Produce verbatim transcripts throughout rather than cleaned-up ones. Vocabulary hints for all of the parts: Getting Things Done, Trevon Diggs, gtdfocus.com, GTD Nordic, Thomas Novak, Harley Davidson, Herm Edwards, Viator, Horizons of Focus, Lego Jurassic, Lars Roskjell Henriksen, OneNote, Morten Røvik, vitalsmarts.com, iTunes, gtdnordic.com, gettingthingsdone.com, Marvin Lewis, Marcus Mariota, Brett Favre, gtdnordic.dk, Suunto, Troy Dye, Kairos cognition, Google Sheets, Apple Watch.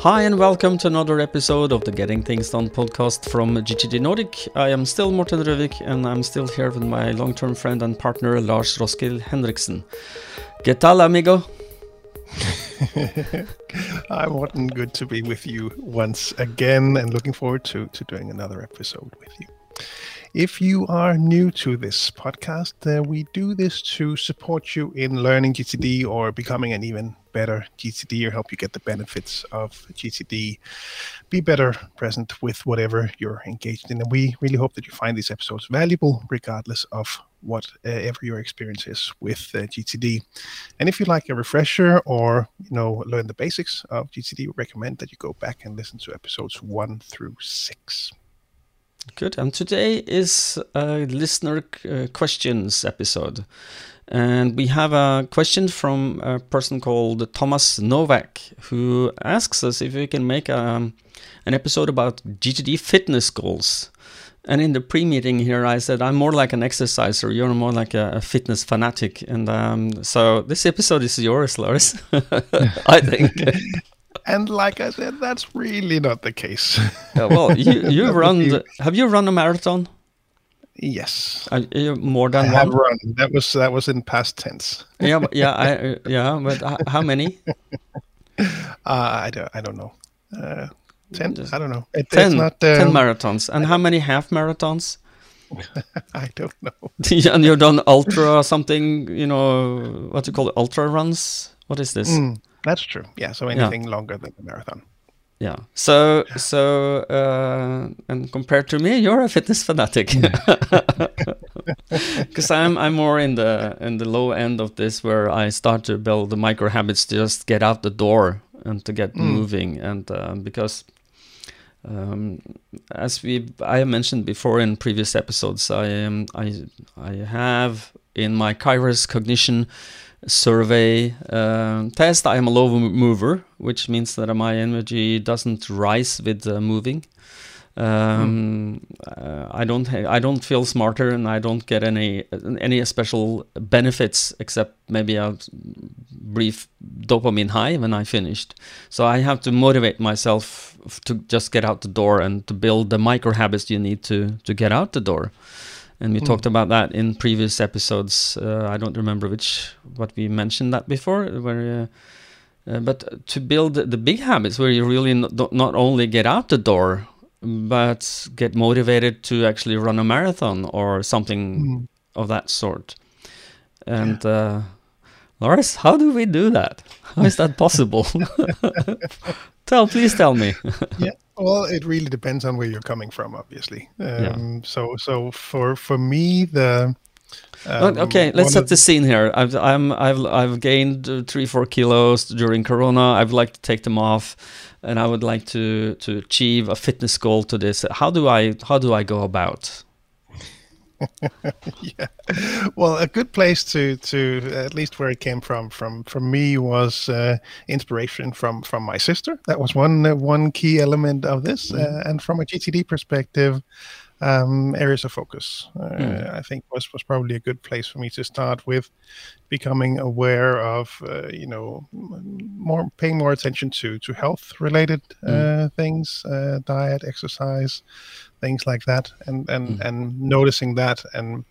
Hi and welcome to another episode of the Getting Things Done podcast from G T D Nordic. I am still Morten Røvik and I'm still here with my long-term friend and partner Lars Roskjell Henriksen. ¿Qué tal, amigo? Hi Morten, good to be with you once again and looking forward to, to doing another episode with you. If you are new to this podcast, uh, we do this to support you in learning G T D or becoming an even better G T D, or help you get the benefits of G T D, be better present with whatever you're engaged in. And we really hope that you find these episodes valuable, regardless of whatever your experience is with uh, G T D. And if you like a refresher or, you know, learn the basics of G T D, we recommend that you go back and listen to episodes one through six. Good, and today is a listener uh, questions episode, and we have a question from a person called Thomas Novak, who asks us if we can make a, an episode about G T D fitness goals. And in the pre-meeting here I said, I'm more like an exerciser, you're more like a, a fitness fanatic, and um, so this episode is yours, Lars, I think. And like I said, that's really not the case. Yeah, well, you you run. Have you run a marathon? Yes. Are you more than I one? Have run. That was that was in past tense. Yeah, but, yeah, I, yeah. But how many? Uh, I don't. I don't know. Uh, ten. Just, I don't know. It, ten. It's not, uh, ten marathons. And how many half marathons? I don't know. And you've done ultra something. You know what you call it, ultra runs. What is this? Mm. That's true. Yeah. So anything yeah. longer than a marathon. Yeah. So, so, uh, and compared to me, you're a fitness fanatic, because I'm, I'm more in the, in the low end of this, where I start to build the micro habits to just get out the door and to get mm. moving. And, um, because, um, as we, I mentioned before in previous episodes, I am, I, I have in my Kairos cognition survey um, test, I am a low mover, which means that my energy doesn't rise with uh, moving. Um, mm. uh, I don't ha- I don't feel smarter, and I don't get any any special benefits except maybe a brief dopamine high when I finished. So I have to motivate myself to just get out the door and to build the micro habits you need to to get out the door. And we mm. talked about that in previous episodes. Uh, I don't remember which, what we mentioned that before. Where, uh, uh, but to build the big habits where you really not, not only get out the door, but get motivated to actually run a marathon or something mm. of that sort. And yeah. uh, Lars, how do we do that? How is that possible? Tell, please tell me. Yeah. Well, it really depends on where you're coming from, obviously. Um, yeah. So, so for for me, the um, okay. Let's set the scene here. I've I'm, I've I've gained three four kilos during Corona. I'd like to take them off, and I would like to to achieve a fitness goal to this. How do I how do I go about? Yeah. Well, a good place to to at least where it came from from from me was uh, inspiration from from my sister. That was one uh, one key element of this. Mm. Uh, and from a G T D perspective, um, areas of focus, uh, mm. I think was was probably a good place for me to start with, becoming aware of uh, you know more paying more attention to to health related uh, mm. things, uh, diet, exercise, things like that, and and mm. and noticing that and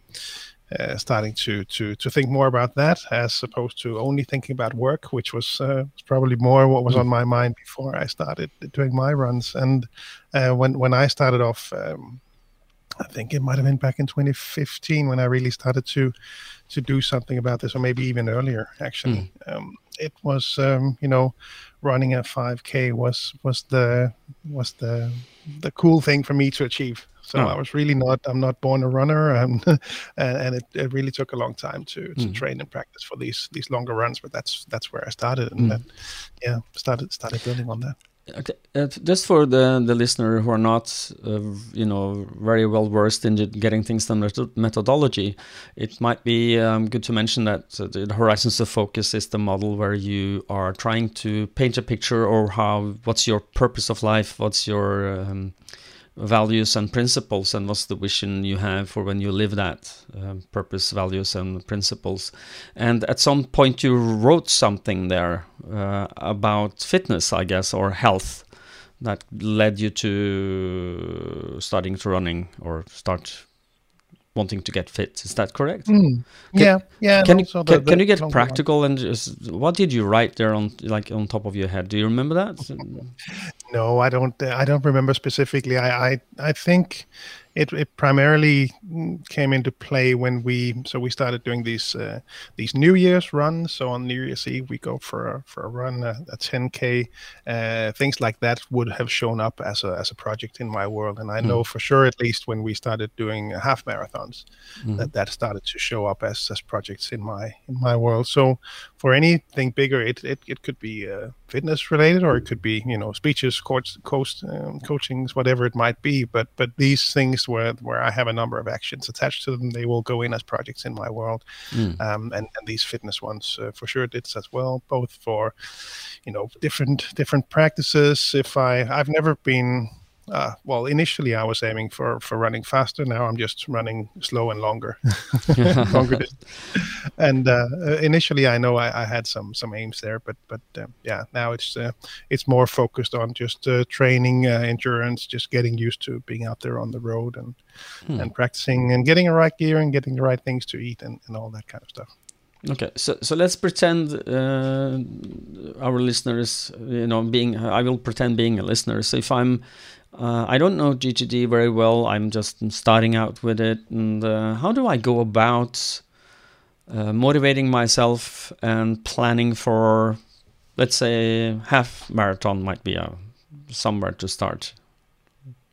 uh, starting to to to think more about that as opposed to only thinking about work, which was uh, probably more what was mm. on my mind before I started doing my runs. And uh, when when I started off, um, I think it might have been back in twenty fifteen when I really started to to do something about this, or maybe even earlier actually. Mm. Um, it was um, you know running a five K was was the was the the cool thing for me to achieve. So oh. I was really not I'm not born a runner, um, and and it, it really took a long time to, to mm. train and practice for these these longer runs. But that's that's where I started, and mm. then yeah started started building on that. Okay, uh, just for the the listener who are not, uh, you know, very well versed in Getting Things Done methodology, it might be um, good to mention that uh, the Horizons of Focus is the model where you are trying to paint a picture or how what's your purpose of life, what's your um, values and principles, and what's the vision you have for when you live that um, purpose, values and principles. And at some point you wrote something there uh, about fitness, I guess, or health, that led you to starting to running or start wanting to get fit. Is that correct? Mm. Can, yeah, yeah. Can you, the, can, the can you get practical run. and just, what did you write there on like on top of your head? Do you remember that? No, I don't. I don't remember specifically. I I, I think it, it primarily came into play when we so we started doing these uh, these New Year's runs. So on New Year's Eve we go for a, for a run, a, a ten K. Uh, things like that would have shown up as a as a project in my world, and I mm. know for sure, at least when we started doing half marathons, Mm-hmm. that that started to show up as, as projects in my in my world. So for anything bigger, it it, it could be uh, fitness related, or it could be, you know, speeches, coach, coach um, coachings, whatever it might be. But but these things where where I have a number of actions attached to them, they will go in as projects in my world. Mm. Um, and, and these fitness ones uh, for sure did as well, both for, you know, different different practices. If I I've never been. Uh, well, initially I was aiming for, for running faster. Now I'm just running slow and longer. longer distance. And uh, initially I know I, I had some some aims there, but but um, yeah, now it's uh, it's more focused on just uh, training uh, endurance, just getting used to being out there on the road and hmm. and practicing and getting the right gear and getting the right things to eat and, and all that kind of stuff. Okay, so so let's pretend uh, our listeners, you know, being I will pretend being a listener. So if I'm Uh, I don't know G T D very well. I'm just starting out with it. And uh, how do I go about uh, motivating myself and planning for, let's say, half marathon might be a, somewhere to start?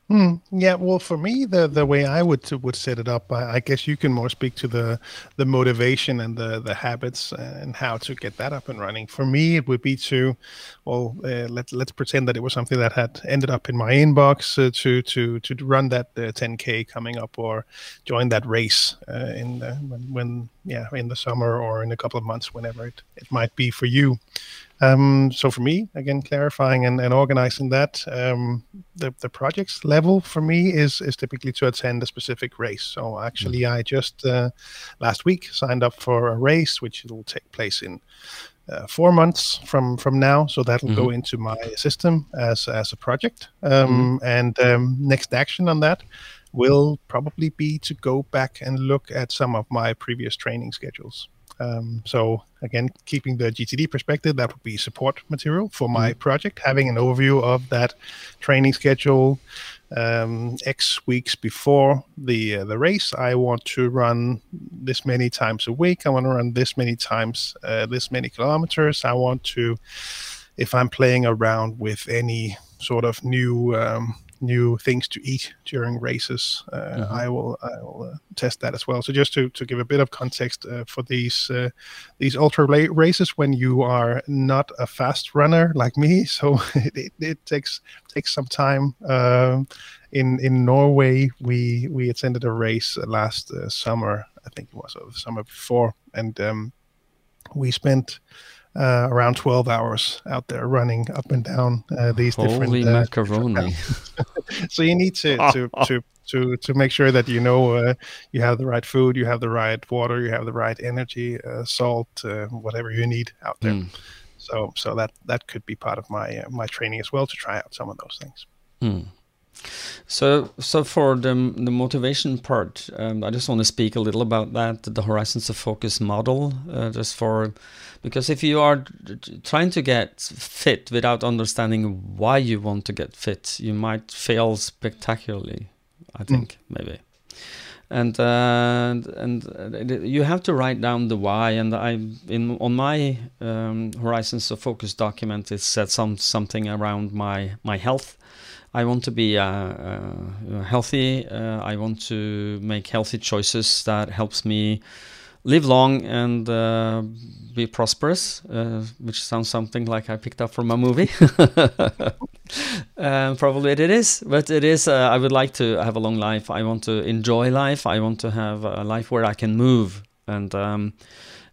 Mm, yeah, well, for me, the the way I would would set it up, I, I guess you can more speak to the the motivation and the the habits and how to get that up and running. For me, it would be to, well, uh, let let's pretend that it was something that had ended up in my inbox uh, to to to run that uh, ten K coming up, or join that race uh, in the, when, when yeah in the summer or in a couple of months, whenever it it might be for you. Um, so for me, again, clarifying and, and organizing that, um, the, the projects level for me is, is typically to attend a specific race. So actually, mm-hmm. I just uh, last week signed up for a race, which will take place in uh, four months from, from now. So that'll mm-hmm. go into my system as, as a project. Um, mm-hmm. And um, next action on that will probably be to go back and look at some of my previous training schedules. Um, so again, keeping the G T D perspective, that would be support material for my project, having an overview of that training schedule. Um, X weeks before the uh, the race, I want to run this many times a week. I want to run this many times, uh, this many kilometers. I want to, if I'm playing around with any sort of new um, new things to eat during races, uh, mm-hmm. I will I will uh, test that as well. So just to, to give a bit of context uh, for these uh, these ultra races, when you are not a fast runner like me, so it, it, it takes takes some time. Uh, in in Norway, we we attended a race last uh, summer, I think it was, or the summer before, and um, we spent Uh, around twelve hours out there running up and down uh, these Holy different. Uh, macaroni! Different so you need to to, to to to make sure that you know uh, you have the right food, you have the right water, you have the right energy, uh, salt, uh, whatever you need out there. Mm. So so that that could be part of my uh, my training as well, to try out some of those things. Mm. So, so for the the motivation part, um, I just want to speak a little about that, the Horizons of Focus model, uh, just for, because if you are trying to get fit without understanding why you want to get fit, you might fail spectacularly, I think, mm. maybe. And uh, and you have to write down the why. And I in on my um, Horizons of Focus document, it said some something around my my health. I want to be uh, uh, healthy. Uh, I want to make healthy choices that helps me live long and uh, be prosperous, uh, which sounds something like I picked up from a movie. um, probably it is, but it is. Uh, I would like to have a long life. I want to enjoy life. I want to have a life where I can move and um,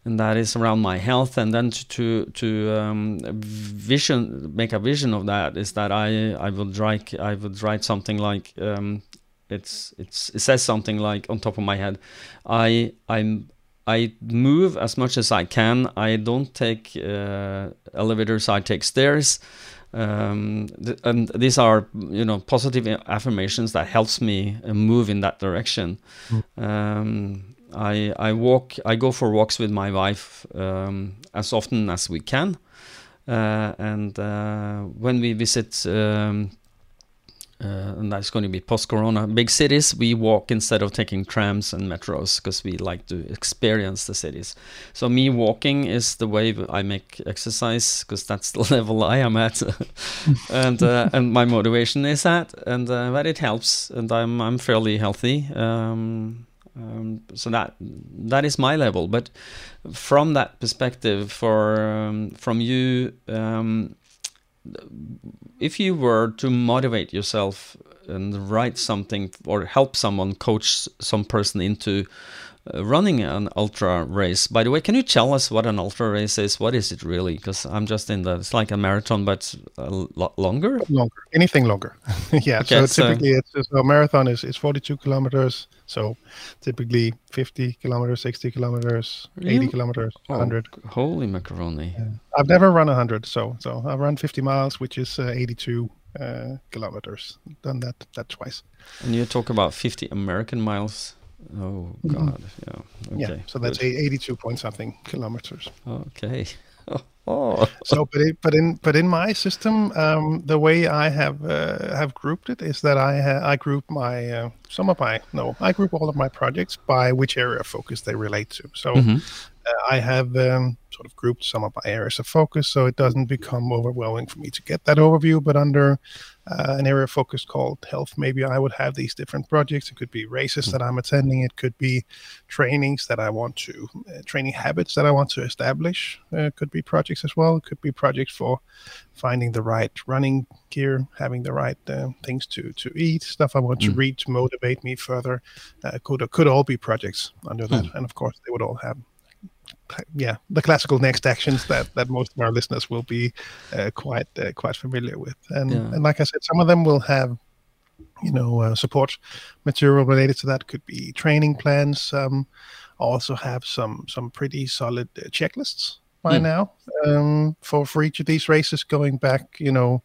and that is around my health. And then to to um, vision make a vision of that is that I I would write I would write something like um, it's it's it says something like on top of my head, I I'm. I move as much as I can. I don't take uh, elevators. I take stairs. Um, th and these are, you know, positive affirmations that helps me move in that direction. Mm. Um, I I walk. I go for walks with my wife um, as often as we can. Uh, and uh, when we visit, um, uh, and that's going to be post-corona, big cities, we walk instead of taking trams and metros because we like to experience the cities. So me walking is the way I make exercise because that's the level I am at, and uh, and my motivation is that, and uh, but it helps, and I'm I'm fairly healthy, um, um, so that that is my level. But from that perspective, for um, from you. Um, If you were to motivate yourself and write something or help someone, coach some person into uh, running an ultra race, by the way, can you tell us what an ultra race is? What is it really? Because I'm just in the, it's like a marathon, but a lot longer? Longer, anything longer. Yeah, okay, so, so typically it's, so a marathon is, is forty-two kilometers. So typically fifty kilometers, sixty kilometers, really? eighty kilometers, one hundred. Oh, holy macaroni. Yeah. I've never run one hundred, so so I run fifty miles, which is uh, eighty-two uh, kilometers. Done that that twice. And you talk about fifty American miles. Oh, God. Mm-hmm. Yeah. Okay. Yeah, so that's eighty-two point something kilometers. Okay. Oh. So, but, it, but in but in my system, um, the way I have uh, have grouped it is that I ha I group my uh, some of my no I group all of my projects by which area of focus they relate to. So mm-hmm. uh, I have um, sort of grouped some of my areas of focus so it doesn't become overwhelming for me to get that overview. But under uh, an area of focus called health, maybe I would have these different projects. It could be races mm-hmm. that I'm attending. It could be trainings that I want to uh, training habits that I want to establish. Uh, it could be projects as well. It could be projects for finding the right running gear, having the right uh, things to to eat, stuff I want mm. to read to motivate me further. Uh, could could all be projects under that, mm. and of course they would all have, yeah, the classical next actions that that most of our listeners will be uh, quite uh, quite familiar with. And yeah. and like I said, some of them will have, you know, uh, support material related to that. Could be training plans. Um, also have some some pretty solid uh, checklists. By mm. now, um, for for each of these races, going back, you know,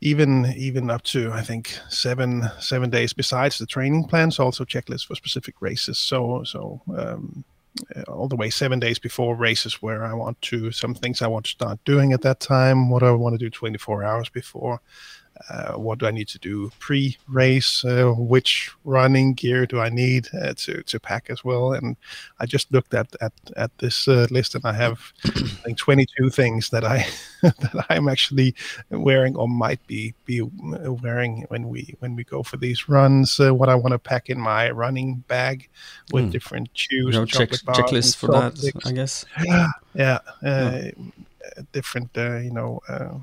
even even up to I think seven seven days. Besides the training plans, also checklists for specific races. So so um, all the way seven days before races, where I want to some things I want to start doing at that time. What do I want to do twenty-four hours before? Uh, what do I need to do pre-race? Uh, which running gear do I need uh, to to pack as well? And I just looked at at at this uh, list, and I have I think twenty-two things that I that I'm actually wearing or might be be wearing when we when we go for these runs. Uh, what I want to pack in my running bag with mm. different shoes. No check, checklist for that, sticks. I guess. Yeah, yeah, uh, yeah. different. Uh, you know. Uh,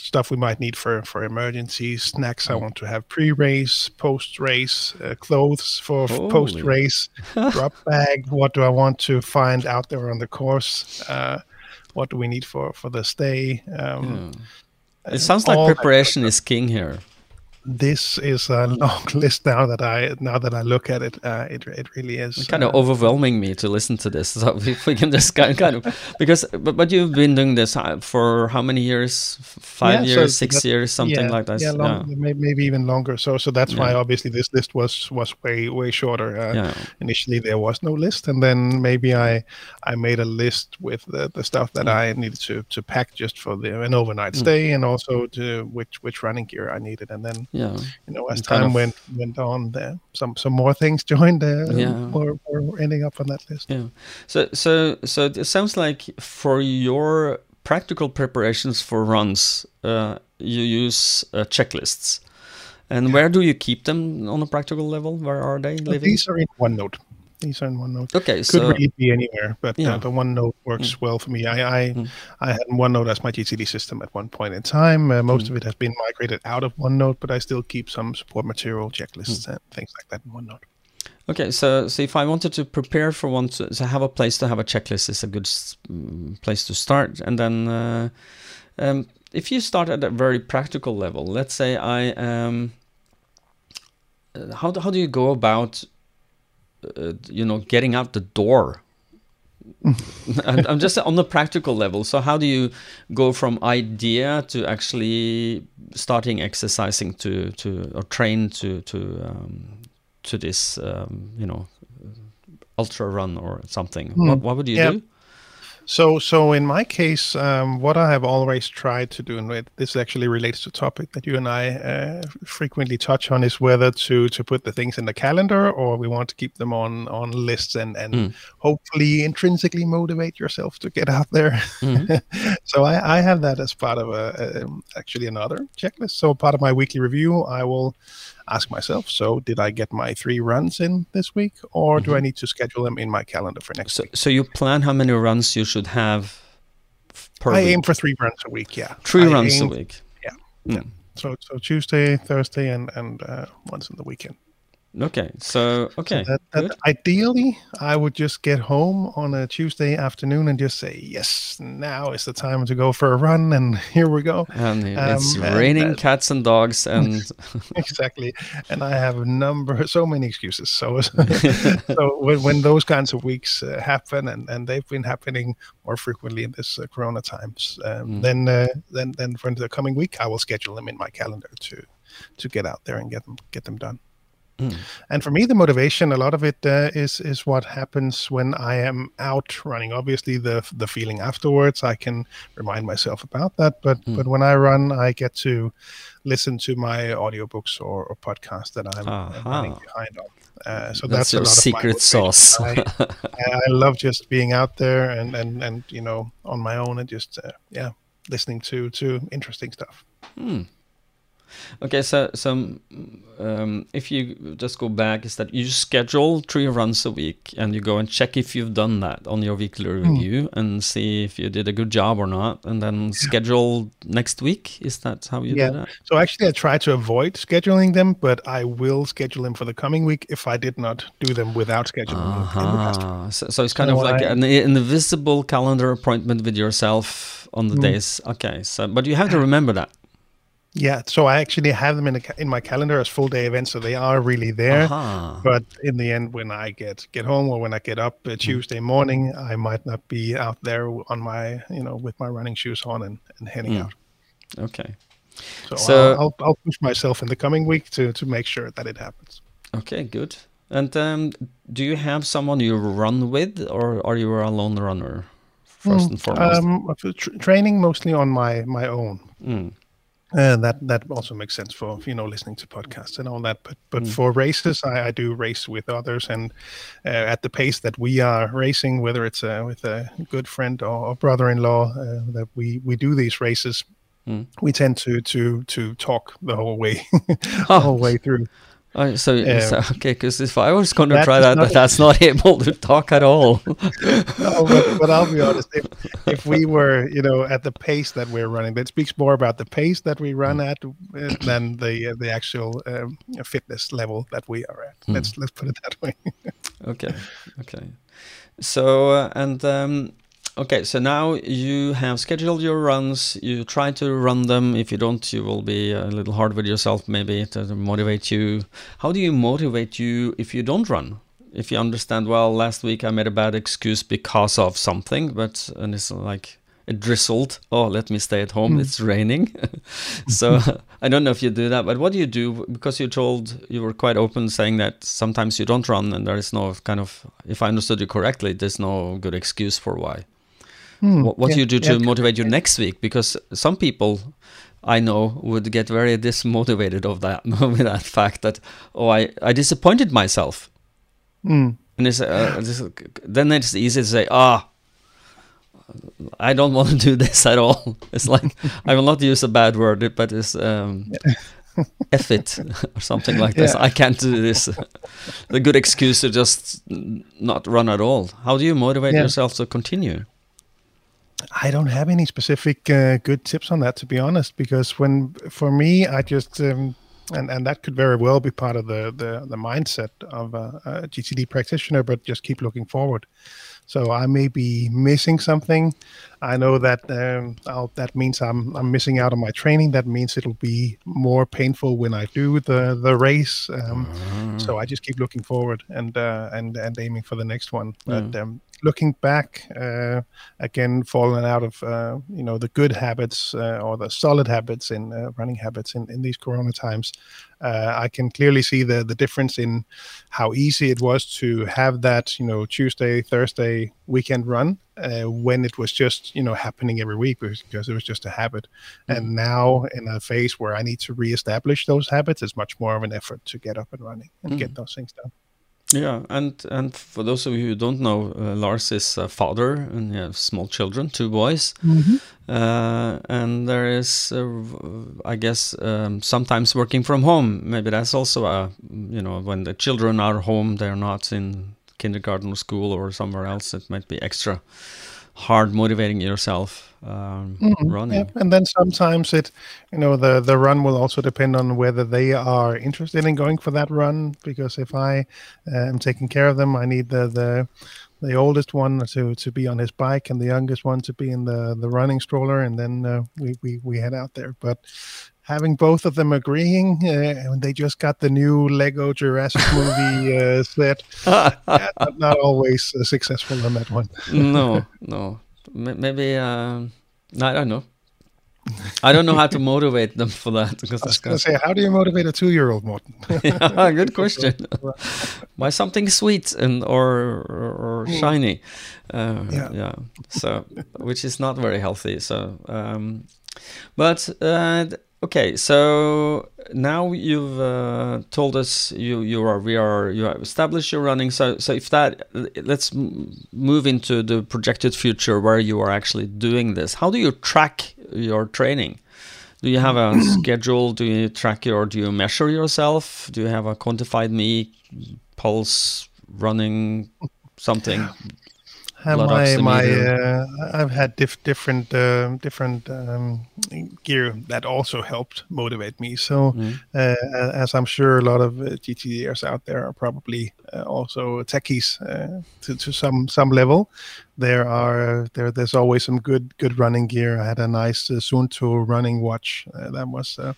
Stuff we might need for for emergencies, snacks I want to have pre-race, post-race, uh, clothes for post-race, drop bag. What do I want to find out there on the course? Uh, what do we need for for the stay? Um, yeah. It sounds like preparation is king here. This is a long list now that I now that I look at it. Uh, it it really is it's kind uh, of overwhelming me to listen to this. So if we can just kind kind of because but but you've been doing this for how many years? Five yeah, years, so six years, something yeah, like that. Yeah, long, yeah, maybe even longer. So so that's yeah. why obviously this list was was way way shorter. Uh, yeah. Initially there was no list, and then maybe I I made a list with the, the stuff that mm. I needed to to pack just for the an overnight mm. stay, and also to which which running gear I needed, and then. Yeah, you know, as time kind of went went on, there some some more things joined there, yeah. or, or ending up on that list. Yeah, so so so it sounds like for your practical preparations for runs, uh, you use uh, checklists, and yeah. where do you keep them on a practical level? Where are they living? But these are in OneNote. These are in OneNote. Okay, could so, really be anywhere, but yeah. uh, the OneNote works mm. well for me. I I, mm. I had OneNote as my G T D system at one point in time. Uh, most mm. of it has been migrated out of OneNote, but I still keep some support material, checklists, mm. and things like that in OneNote. Okay, so so if I wanted to prepare for one, to, so have a place to have a checklist is a good place to start. And then uh, um, if you start at a very practical level, let's say I, um, how do, how do you go about, uh, you know, getting out the door? I'm just on the practical level. So how do you go from idea to actually starting exercising to to or train to to um, to this um, you know ultra run or something? Mm. What, what would you yeah. do? So so in my case, um, what I have always tried to do, and this actually relates to a topic that you and I uh, frequently touch on, is whether to to put the things in the calendar or we want to keep them on on lists and and mm. hopefully intrinsically motivate yourself to get out there. Mm-hmm. So I, I have that as part of a, a actually another checklist. So part of my weekly review, I will ask myself, so did I get my three runs in this week, or mm-hmm. do I need to schedule them in my calendar for next so, week? So you plan how many runs you should have per I week. Aim for three runs a week, yeah. Three I runs aim, a week? Yeah. Mm. yeah. So so Tuesday, Thursday, and, and uh, once in the weekend. Okay, so, okay. So that, that ideally, I would just get home on a Tuesday afternoon and just say, yes, now is the time to go for a run, and here we go. And um, it's and raining that, cats and dogs. and Exactly. And I have a number, so many excuses. So, so when, when those kinds of weeks uh, happen, and, and they've been happening more frequently in this uh, corona times, um, mm. then, uh, then then for the coming week, I will schedule them in my calendar to to get out there and get them get them done. Mm. And for me, the motivation, a lot of it uh, is is what happens when I am out running. Obviously, the the feeling afterwards, I can remind myself about that. But mm. but when I run, I get to listen to my audiobooks or, or podcasts that I'm uh, running behind on. Uh, so that's, that's your a lot secret of sauce. I, I love just being out there and and and you know on my own and just uh, yeah listening to to interesting stuff. Mm. Okay, so so um, if you just go back, is that you schedule three runs a week and you go and check if you've done that on your weekly review mm. and see if you did a good job or not, and then schedule next week. Is that how you yeah. do that? So actually, I try to avoid scheduling them, but I will schedule them for the coming week if I did not do them without scheduling. Uh -huh. them so, so it's kind so of like I... an invisible calendar appointment with yourself on the mm. days. Okay, so but you have to remember that. Yeah, so I actually have them in a, in my calendar as full day events, so they are really there. Uh-huh. But in the end, when I get get home or when I get up uh, Tuesday morning, I might not be out there on my you know with my running shoes on and, and heading mm. out. Okay, so, so I'll, I'll I'll push myself in the coming week to to make sure that it happens. Okay, good. And um, do you have someone you run with, or are you a lone runner first mm, and foremost? Um, tra training mostly on my my own. Mm. Uh, that that also makes sense for you know listening to podcasts and all that, but but mm. for races I, I do race with others, and uh, at the pace that we are racing, whether it's uh, with a good friend or brother-in-law uh, that we we do these races, mm. we tend to to to talk the whole way the oh. whole way through. Oh, so, um, so okay, because if I was going to try that, not, that's not able to talk at all. No, but, but I'll be honest. If, if we were, you know, at the pace that we're running, that speaks more about the pace that we run at uh, than the uh, the actual um, fitness level that we are at. Mm. Let's let's put it that way. Okay, okay. So uh, and um, okay, so now you have scheduled your runs. You try to run them. If you don't, you will be a little hard with yourself, maybe, to motivate you. How do you motivate you if you don't run? If you understand, well, last week I made a bad excuse because of something, but and it's like it drizzled. Oh, let me stay at home. Mm. It's raining. So I don't know if you do that, but what do you do? Because you told you were quite open saying that sometimes you don't run, and there is no kind of, if I understood you correctly, there's no good excuse for why. Hmm, what what yeah, do you do to yeah, motivate you yeah. next week? Because some people I know would get very dismotivated of that with that fact that, oh, I, I disappointed myself. Hmm. And it's, uh, it's, then it's easy to say, ah, oh, I don't want to do this at all. It's like, I will not use a bad word, but it's um, yeah. F it or something like this. Yeah. I can't do this. The good excuse to just not run at all. How do you motivate yeah. yourself to continue? I don't have any specific uh, good tips on that, to be honest, because when for me, I just um, And and that could very well be part of the the, the mindset of a, a G T D practitioner, but just keep looking forward. So I may be missing something. I know that um, I'll, that means I'm I'm missing out on my training. That means it'll be more painful when I do the the race. Um, mm. So I just keep looking forward and uh, and and aiming for the next one. Mm. But um, looking back, uh, again, falling out of uh, you know the good habits uh, or the solid habits in uh, running habits in, in these Corona times, uh, I can clearly see the the difference in how easy it was to have that you know Tuesday, Thursday weekend run uh, when it was just you know happening every week because it was just a habit. Mm-hmm. And now in a phase where I need to reestablish those habits, it's much more of an effort to get up and running and mm-hmm. get those things done. Yeah, and and for those of you who don't know, uh, Lars is a father and he has small children, two boys. Mm-hmm. uh, and there is, uh, I guess, um, sometimes working from home. Maybe that's also a, you know, when the children are home, they're not in kindergarten or school or somewhere else. It might be extra hard motivating yourself um, mm-hmm. running. Yep. And then sometimes it, you know, the, the run will also depend on whether they are interested in going for that run, because if I uh, am taking care of them, I need the, the the oldest one to to be on his bike and the youngest one to be in the, the running stroller, and then uh, we, we, we head out there. But having both of them agreeing, uh, they just got the new Lego Jurassic movie uh, set. Yeah, not always uh, successful on that one. no, no. M maybe, uh, I don't know. I don't know how to motivate them for that. Because I was going to say, how do you motivate a two-year-old, Morten? Yeah, good question. By something sweet and or or, or shiny. Uh, yeah. yeah. So, which is not very healthy. So, um, but. Uh, Okay, so now you've uh, told us you you are we are you have established your running. So so if that let's move into the projected future where you are actually doing this. How do you track your training? Do you have a schedule? Do you track your? Do you measure yourself? Do you have a quantified me pulse running something? Have my my uh, I've had diff different uh, different um, gear that also helped motivate me. So mm-hmm. uh, as I'm sure a lot of uh, GTDers out there are probably uh, also techies uh, to to some some level. There are there. There's always some good good running gear. I had a nice uh, Suunto running watch uh, that was. Uh,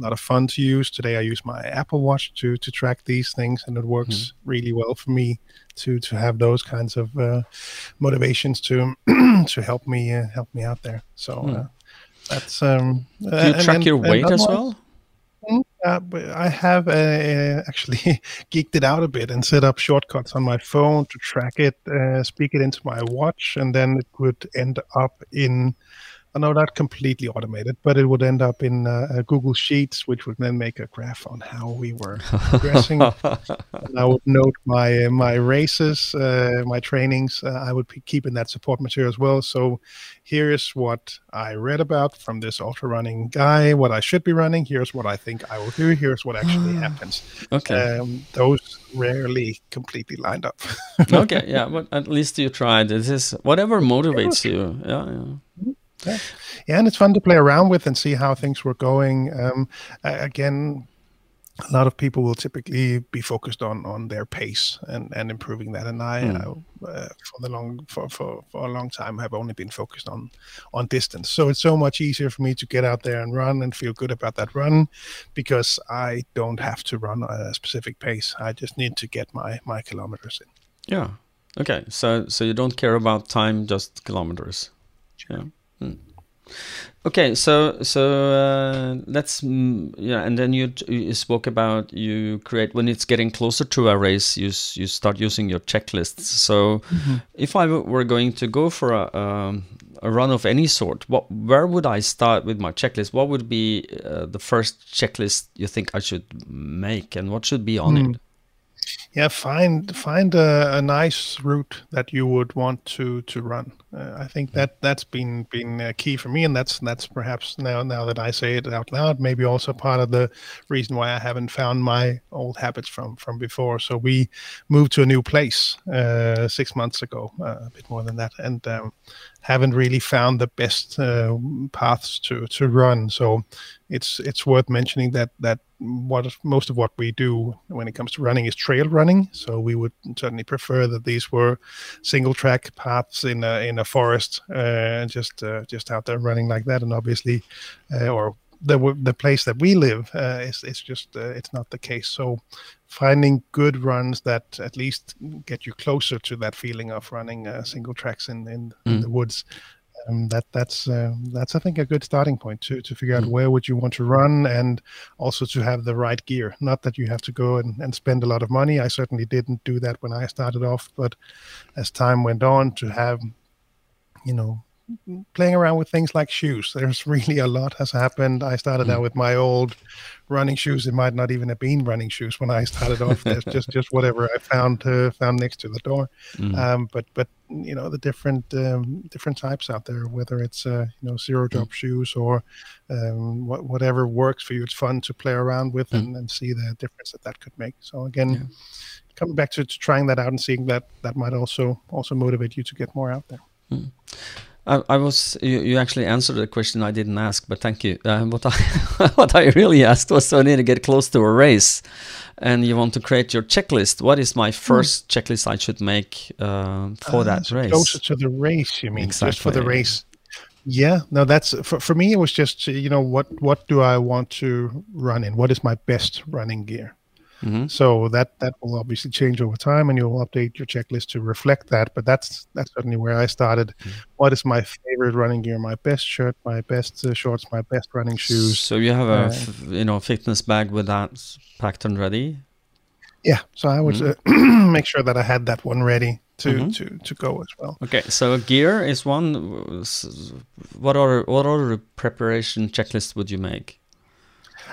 A lot of fun to use. Today I use my Apple Watch to to track these things, and it works mm. really well for me to to have those kinds of uh, motivations to to help me uh, help me out there. So mm. uh, that's um. Do uh, you track and, your and, weight and as well? Uh, I have uh, actually geeked it out a bit and set up shortcuts on my phone to track it, uh, speak it into my watch, and then it would end up in. No, not completely automated, but it would end up in uh, Google Sheets, which would then make a graph on how we were progressing. And I would note my uh, my races, uh, my trainings. Uh, I would be keeping that support material as well. So here's what I read about from this ultra running guy, what I should be running. Here's what I think I will do. Here's what actually happens. Okay. Um, those rarely completely lined up. Okay, yeah, but at least you tried. This is whatever motivates yeah. you. Yeah, yeah. Mm-hmm. Yeah. yeah, and it's fun to play around with and see how things were going. Um, again, a lot of people will typically be focused on on their pace and, and improving that. And I, mm. uh, for the long for, for, for a long time, have only been focused on on distance. So it's so much easier for me to get out there and run and feel good about that run, because I don't have to run a specific pace. I just need to get my my kilometers in. Yeah. Okay. So so you don't care about time, just kilometers. Yeah. Hmm. Okay, so so uh, let's yeah, and then you you spoke about you create when it's getting closer to a race, you you start using your checklists. So mm-hmm. if I were going to go for a um, a run of any sort, what where would I start with my checklist? What would be uh, the first checklist you think I should make, and what should be on mm. it? Yeah, find find a, a nice route that you would want to to run. Uh, I think that that's been been uh, key for me, and that's that's perhaps now now that I say it out loud, maybe also part of the reason why I haven't found my old habits from from before. So we moved to a new place uh, six months ago, uh, a bit more than that, and um, haven't really found the best uh, paths to to run. So it's it's worth mentioning that that what most of what we do when it comes to running is trail running. So we would certainly prefer that these were single track paths in a, in a forest, uh, just uh, just out there running like that. And obviously, uh, or the the place that we live uh, is it's just uh, it's not the case. So finding good runs that at least get you closer to that feeling of running uh, single tracks in in, mm. in the woods. Um, that that's uh, that's I think a good starting point to to figure out where would you want to run, and also to have the right gear. Not that you have to go and, and spend a lot of money. I certainly didn't do that when I started off, but as time went on, to have, you know, playing around with things like shoes. There's really a lot has happened. I started out with my old running shoes. It might not even have been running shoes when I started off. There's just just whatever I found uh, found next to the door. Mm. Um, but but you know, the different um, different types out there. Whether it's uh, you know, zero drop mm. shoes or um, wh whatever works for you. It's fun to play around with mm. and, and see the difference that that could make. So again, yeah. coming back to, to trying that out and seeing that that might also also motivate you to get more out there. Mm. I was, you, you actually answered a question I didn't ask, but thank you. Uh, what, I, what I really asked was, so I need to get close to a race and you want to create your checklist. What is my first mm. checklist I should make uh, for uh, that so race? Closer to the race, you mean? Exactly. Just for the race. Yeah, no, that's, for, for me, it was just, you know, what, what do I want to run in? What is my best running gear? Mm-hmm. So that that will obviously change over time, and you'll update your checklist to reflect that. But that's that's certainly where I started. Mm-hmm. What is my favorite running gear? My best shirt, my best uh, shorts, my best running shoes. So you have a uh, you know, fitness bag with that packed and ready. Yeah, so I would mm-hmm. uh, make sure that I had that one ready to mm-hmm. to to go as well. Okay, so gear is one. What are what other preparation checklists would you make?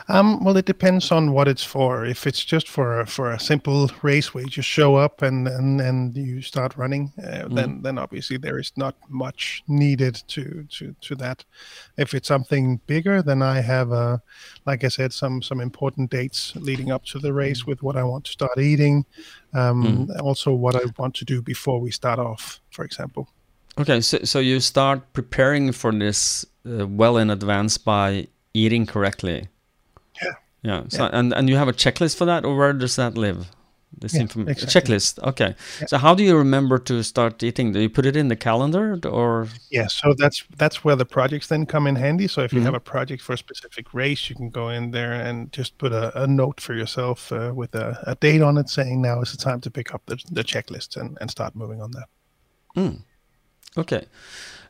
Um, well, it depends on what it's for. If it's just for for a simple race where you just show up and and, and you start running, uh, mm. then then obviously there is not much needed to to to that. If it's something bigger, then I have a, like I said, some some important dates leading up to the race with what I want to start eating, um, mm. also what I want to do before we start off, for example. Okay, so so you start preparing for this uh, well in advance by eating correctly. Yeah. Yeah. So, yeah. And and you have a checklist for that, or where does that live? This yeah, information exactly. checklist. Okay. Yeah. So how do you remember to start eating? Do you put it in the calendar, or? Yeah. So that's that's where the projects then come in handy. So if you mm-hmm. have a project for a specific race, you can go in there and just put a, a note for yourself uh, with a, a date on it, saying now is the time to pick up the the checklist and and start moving on that. Mm. Okay.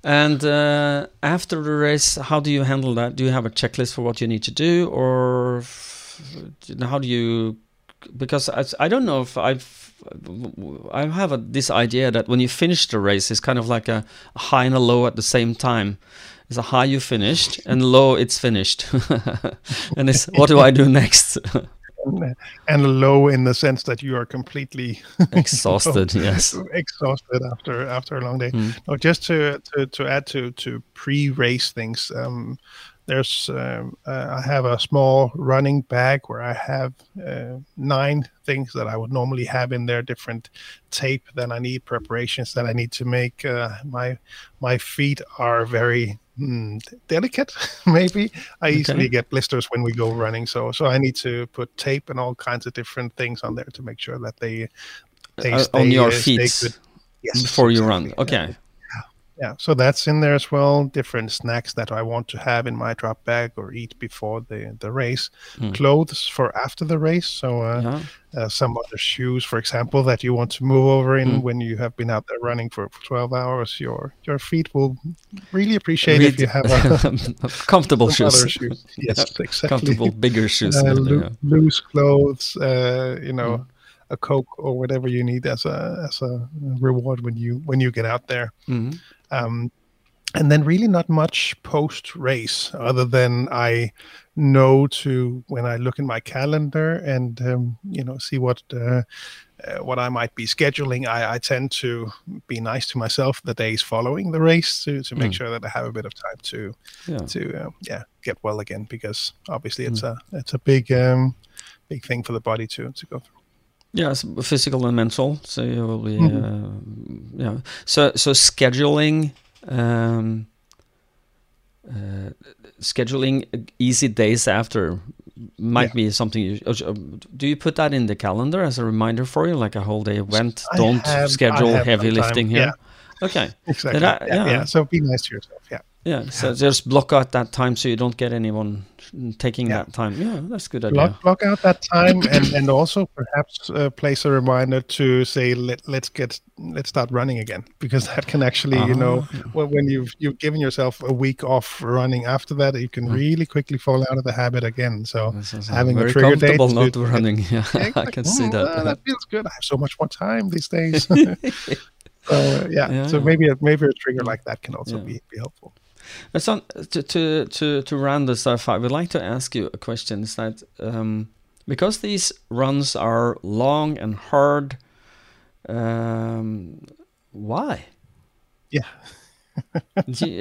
And uh, after the race, how do you handle that? Do you have a checklist for what you need to do, or how do you? Because I, I don't know if I've I have a, this idea that when you finish the race, it's kind of like a high and a low at the same time. It's a high you finished and low it's finished, and it's what do I do next? And low in the sense that you are completely exhausted, you know, yes, exhausted after after a long day. Mm. No, just to, to to add to to pre-race things. Um, there's um, uh, I have a small running bag where I have uh, nine things that I would normally have in there. Different tape that I need, preparations that I need to make. Uh, my my feet are very. Mm, delicate, maybe. I okay. easily get blisters when we go running, so so I need to put tape and all kinds of different things on there to make sure that they, they uh, stay, on your uh, feet yes, before you exactly. run. Okay. Yeah. yeah, so that's in there as well. Different snacks that I want to have in my drop bag or eat before the the race. Mm. Clothes for after the race. So uh, yeah. uh, some other shoes, for example, that you want to move over in mm. when you have been out there running for twelve hours. Your your feet will really appreciate Read, if you have a, comfortable shoes. Other shoes. Yes, yeah. exactly. Comfortable, bigger shoes. Uh, lo yeah. Loose clothes, uh, you know, mm. a Coke or whatever you need as a as a reward when you when you get out there. Mm. Um, and then really not much post-race other than I know to when I look in my calendar and, um, you know, see what uh, uh, what I might be scheduling. I, I tend to be nice to myself the days following the race to, to make mm. sure that I have a bit of time to yeah. to uh, yeah get well again, because obviously mm. it's a it's a big um, big thing for the body to to go through. Yeah, it's physical and mental. So you will be mm-hmm. uh, yeah. So so scheduling. Um, uh, scheduling easy days after might yeah. be something you, do you put that in the calendar as a reminder for you, like a whole day event? Don't have, schedule heavy lifting here. Yeah. Okay. Exactly. I, yeah, yeah. yeah. So be nice to yourself. Yeah. Yeah. yeah. So just block out that time so you don't get anyone taking yeah. that time. Yeah, that's a good idea. Block, block out that time, and, and also perhaps uh, place a reminder to say, let, let's get, let's start running again, because that can actually, oh. you know, well, when you've, you've given yourself a week off running after that, you can really quickly fall out of the habit again. So having very a trigger date. Not to, running. Yeah, yeah, I can like, see oh, that. Oh, that feels good. I have so much more time these days. so, uh, yeah. yeah. So maybe, maybe a trigger like that can also yeah. be, be helpful. So to, to to to round this off, I would like to ask you a question. Is that um, because these runs are long and hard? Um, why? Yeah.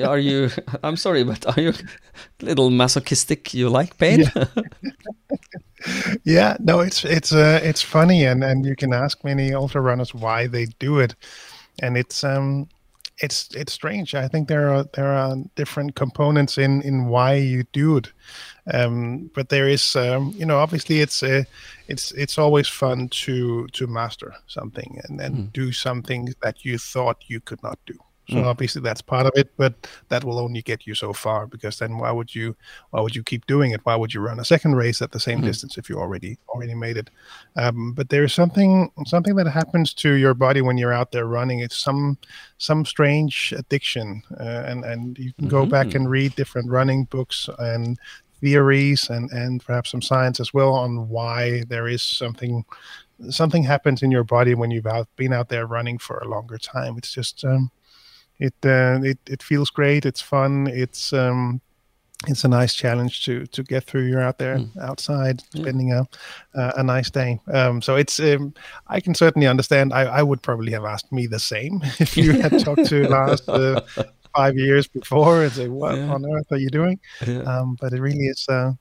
Are you? I'm sorry, but are you a little masochistic? You like pain? Yeah. yeah. No, it's it's uh, it's funny, and and you can ask many ultra runners why they do it, and it's um. It's it's strange. I think there are there are different components in in why you do it, um, but there is um, you know obviously it's a, it's it's always fun to to master something and and mm. do something that you thought you could not do. So mm. obviously that's part of it, but that will only get you so far, because then why would you why would you keep doing it? Why would you run a second race at the same mm. distance if you already already made it? Um, but there is something something that happens to your body when you're out there running. It's some some strange addiction, uh, and and you can go mm-hmm. back and read different running books and theories and and perhaps some science as well on why there is something. Something happens in your body when you've out, been out there running for a longer time. It's just um, It, uh, it it feels great. It's fun. It's um, it's a nice challenge to to get through. You're out there mm. outside, yeah. spending a uh, a nice day. Um, so it's um, I can certainly understand. I, I would probably have asked me the same if you had talked to Lars uh, five years before and say, "What yeah. on earth are you doing?" Yeah. Um, but it really is. Uh,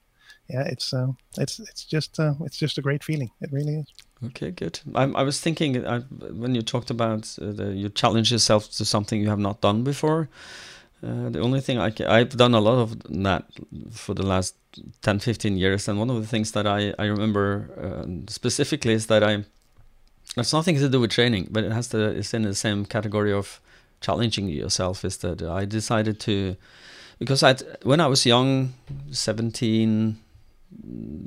yeah, it's uh, it's it's just uh, it's just a great feeling. It really is. Okay, good. I, I was thinking I, when you talked about uh, the, you challenge yourself to something you have not done before. Uh, the only thing I can, I've done a lot of that for the last ten, fifteen years. And one of the things that I, I remember uh, specifically is that I, it's nothing to do with training, but it has to, it's in the same category of challenging yourself, is that I decided to, because I, when I was young, seventeen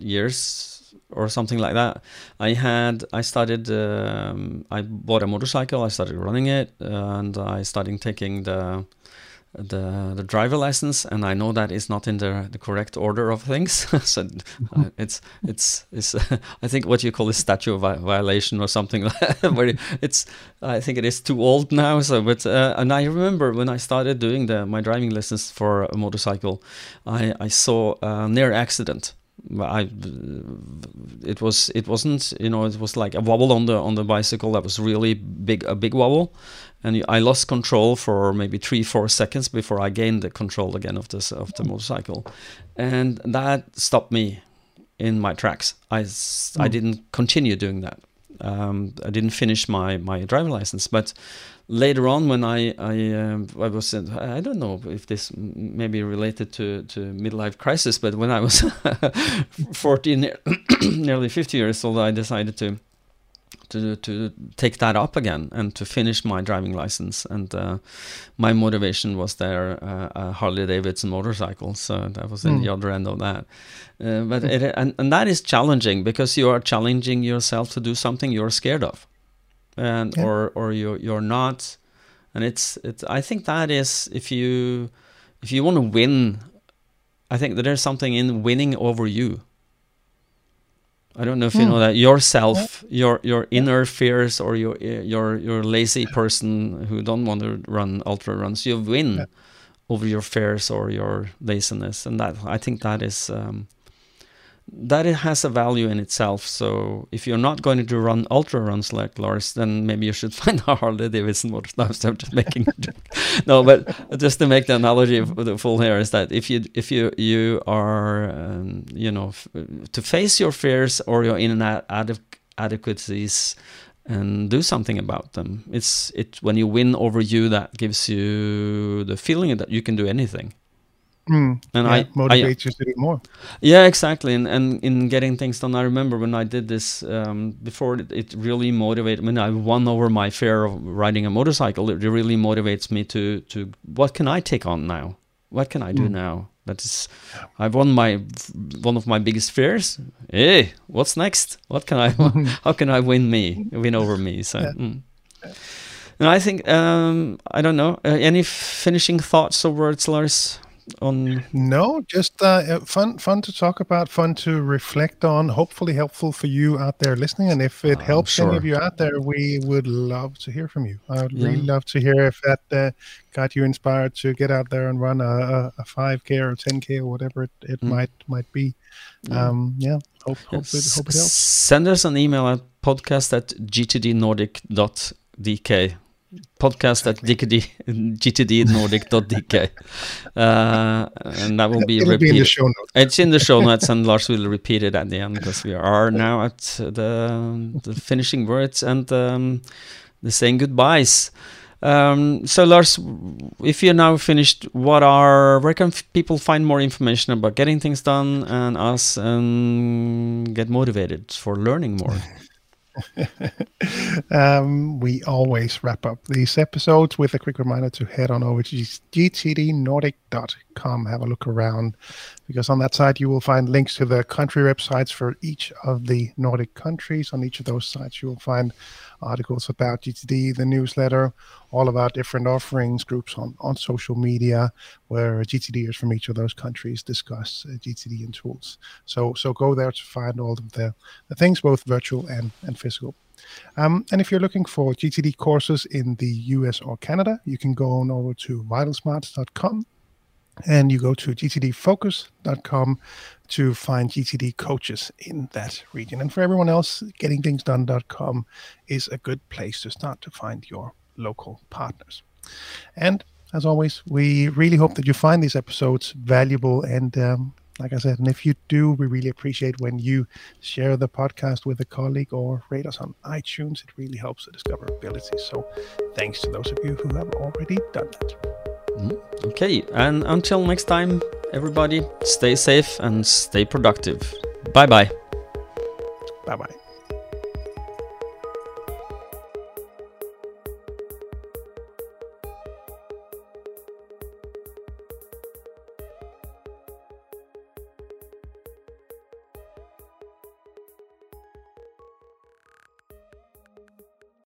years, or something like that, I had I started um, I bought a motorcycle, I started running it, and I started taking the the, the driver license, and I know that is not in the, the correct order of things. so uh, it's it's it's uh, I think what you call a statute violation or something like that, where it's I think it is too old now. So but uh, and I remember when I started doing the my driving lessons for a motorcycle, I I saw a near accident. I, it was, it wasn't, you know, it was like a wobble on the on the bicycle that was really big, a big wobble, and I lost control for maybe three, four seconds before I gained the control again of this of the motorcycle, and that stopped me in my tracks. I, mm. I didn't continue doing that. Um, I didn't finish my my driver license, but later on when I I, um, I was in, I don't know if this may be related to, to midlife crisis, but when I was fourteen, nearly fifty years old, I decided to to to take that up again and to finish my driving license. And uh, my motivation was there uh, a Harley Davidson motorcycle, so that was in mm. the other end of that. Uh, but it, and, and that is challenging, because you are challenging yourself to do something you're scared of, and yeah. or or you you're not. And it's it's I think that is, if you if you want to win, I think that there's something in winning over you. I don't know if you know that yourself, your your inner fears, or your your your lazy person who don't want to run ultra runs. You win yeah. over your fears or your laziness, and that I think that is um, that it has a value in itself. So if you're not going to run ultra runs like Lars, then maybe you should find a Harley Davidson motorcycle. I'm just making a joke. No, but just to make the analogy full here is that if you if you you are um, you know f to face your fears or your inadequacies and do something about them. It's it when you win over you, that gives you the feeling that you can do anything. Mm, and yeah, I motivates you to do more. Yeah, exactly. And and in Getting Things Done, I remember when I did this um, before, it, it really motivated me. I mean, I won over my fear of riding a motorcycle. It really motivates me to to what can I take on now? What can I do mm. now? That is, I've won my one of my biggest fears. Hey, what's next? What can I? How can I win me? Win over me? So. Yeah. Mm. Yeah. And I think um, I don't know. Uh, any finishing thoughts or words, Lars? On no, just uh, fun, fun to talk about, fun to reflect on. Hopefully, helpful for you out there listening. And if it uh, helps sure. any of you out there, we would love to hear from you. I would yeah. really love to hear if that uh, got you inspired to get out there and run a, a five K or ten K or whatever it, it mm. might might be. Yeah. Um, yeah, hope, hope, yes. it, hope it helps. Send us an email at podcast at g t d nordic dot d k. Podcast at g t d nordic dot d k, uh, and that will be It'll repeated. Be in the show notes. It's in the show notes, and Lars will repeat it at the end because we are now at the, the finishing words and um, the saying goodbyes. Um, so, Lars, if you're now finished, what are where can people find more information about Getting Things Done and us, and get motivated for learning more? um, we always wrap up these episodes with a quick reminder to head on over to g t d nordic dot com. Have a look around, because on that site you will find links to the country websites for each of the Nordic countries. On each of those sites you will find articles about G T D, the newsletter, all of our different offerings, groups on, on social media where G T Ders from each of those countries discuss uh, G T D and tools. So so go there to find all of the, the things, both virtual and, and physical. Um, and if you're looking for G T D courses in the U S or Canada, you can go on over to vital smarts dot com. And you go to g t d focus dot com to find G T D coaches in that region. And for everyone else, getting things done dot com is a good place to start to find your local partners. And as always, we really hope that you find these episodes valuable. And um, like I said, and if you do, we really appreciate when you share the podcast with a colleague or rate us on iTunes. It really helps the discoverability. So thanks to those of you who have already done that. Okay, and until next time, everybody, stay safe and stay productive. Bye-bye. Bye-bye.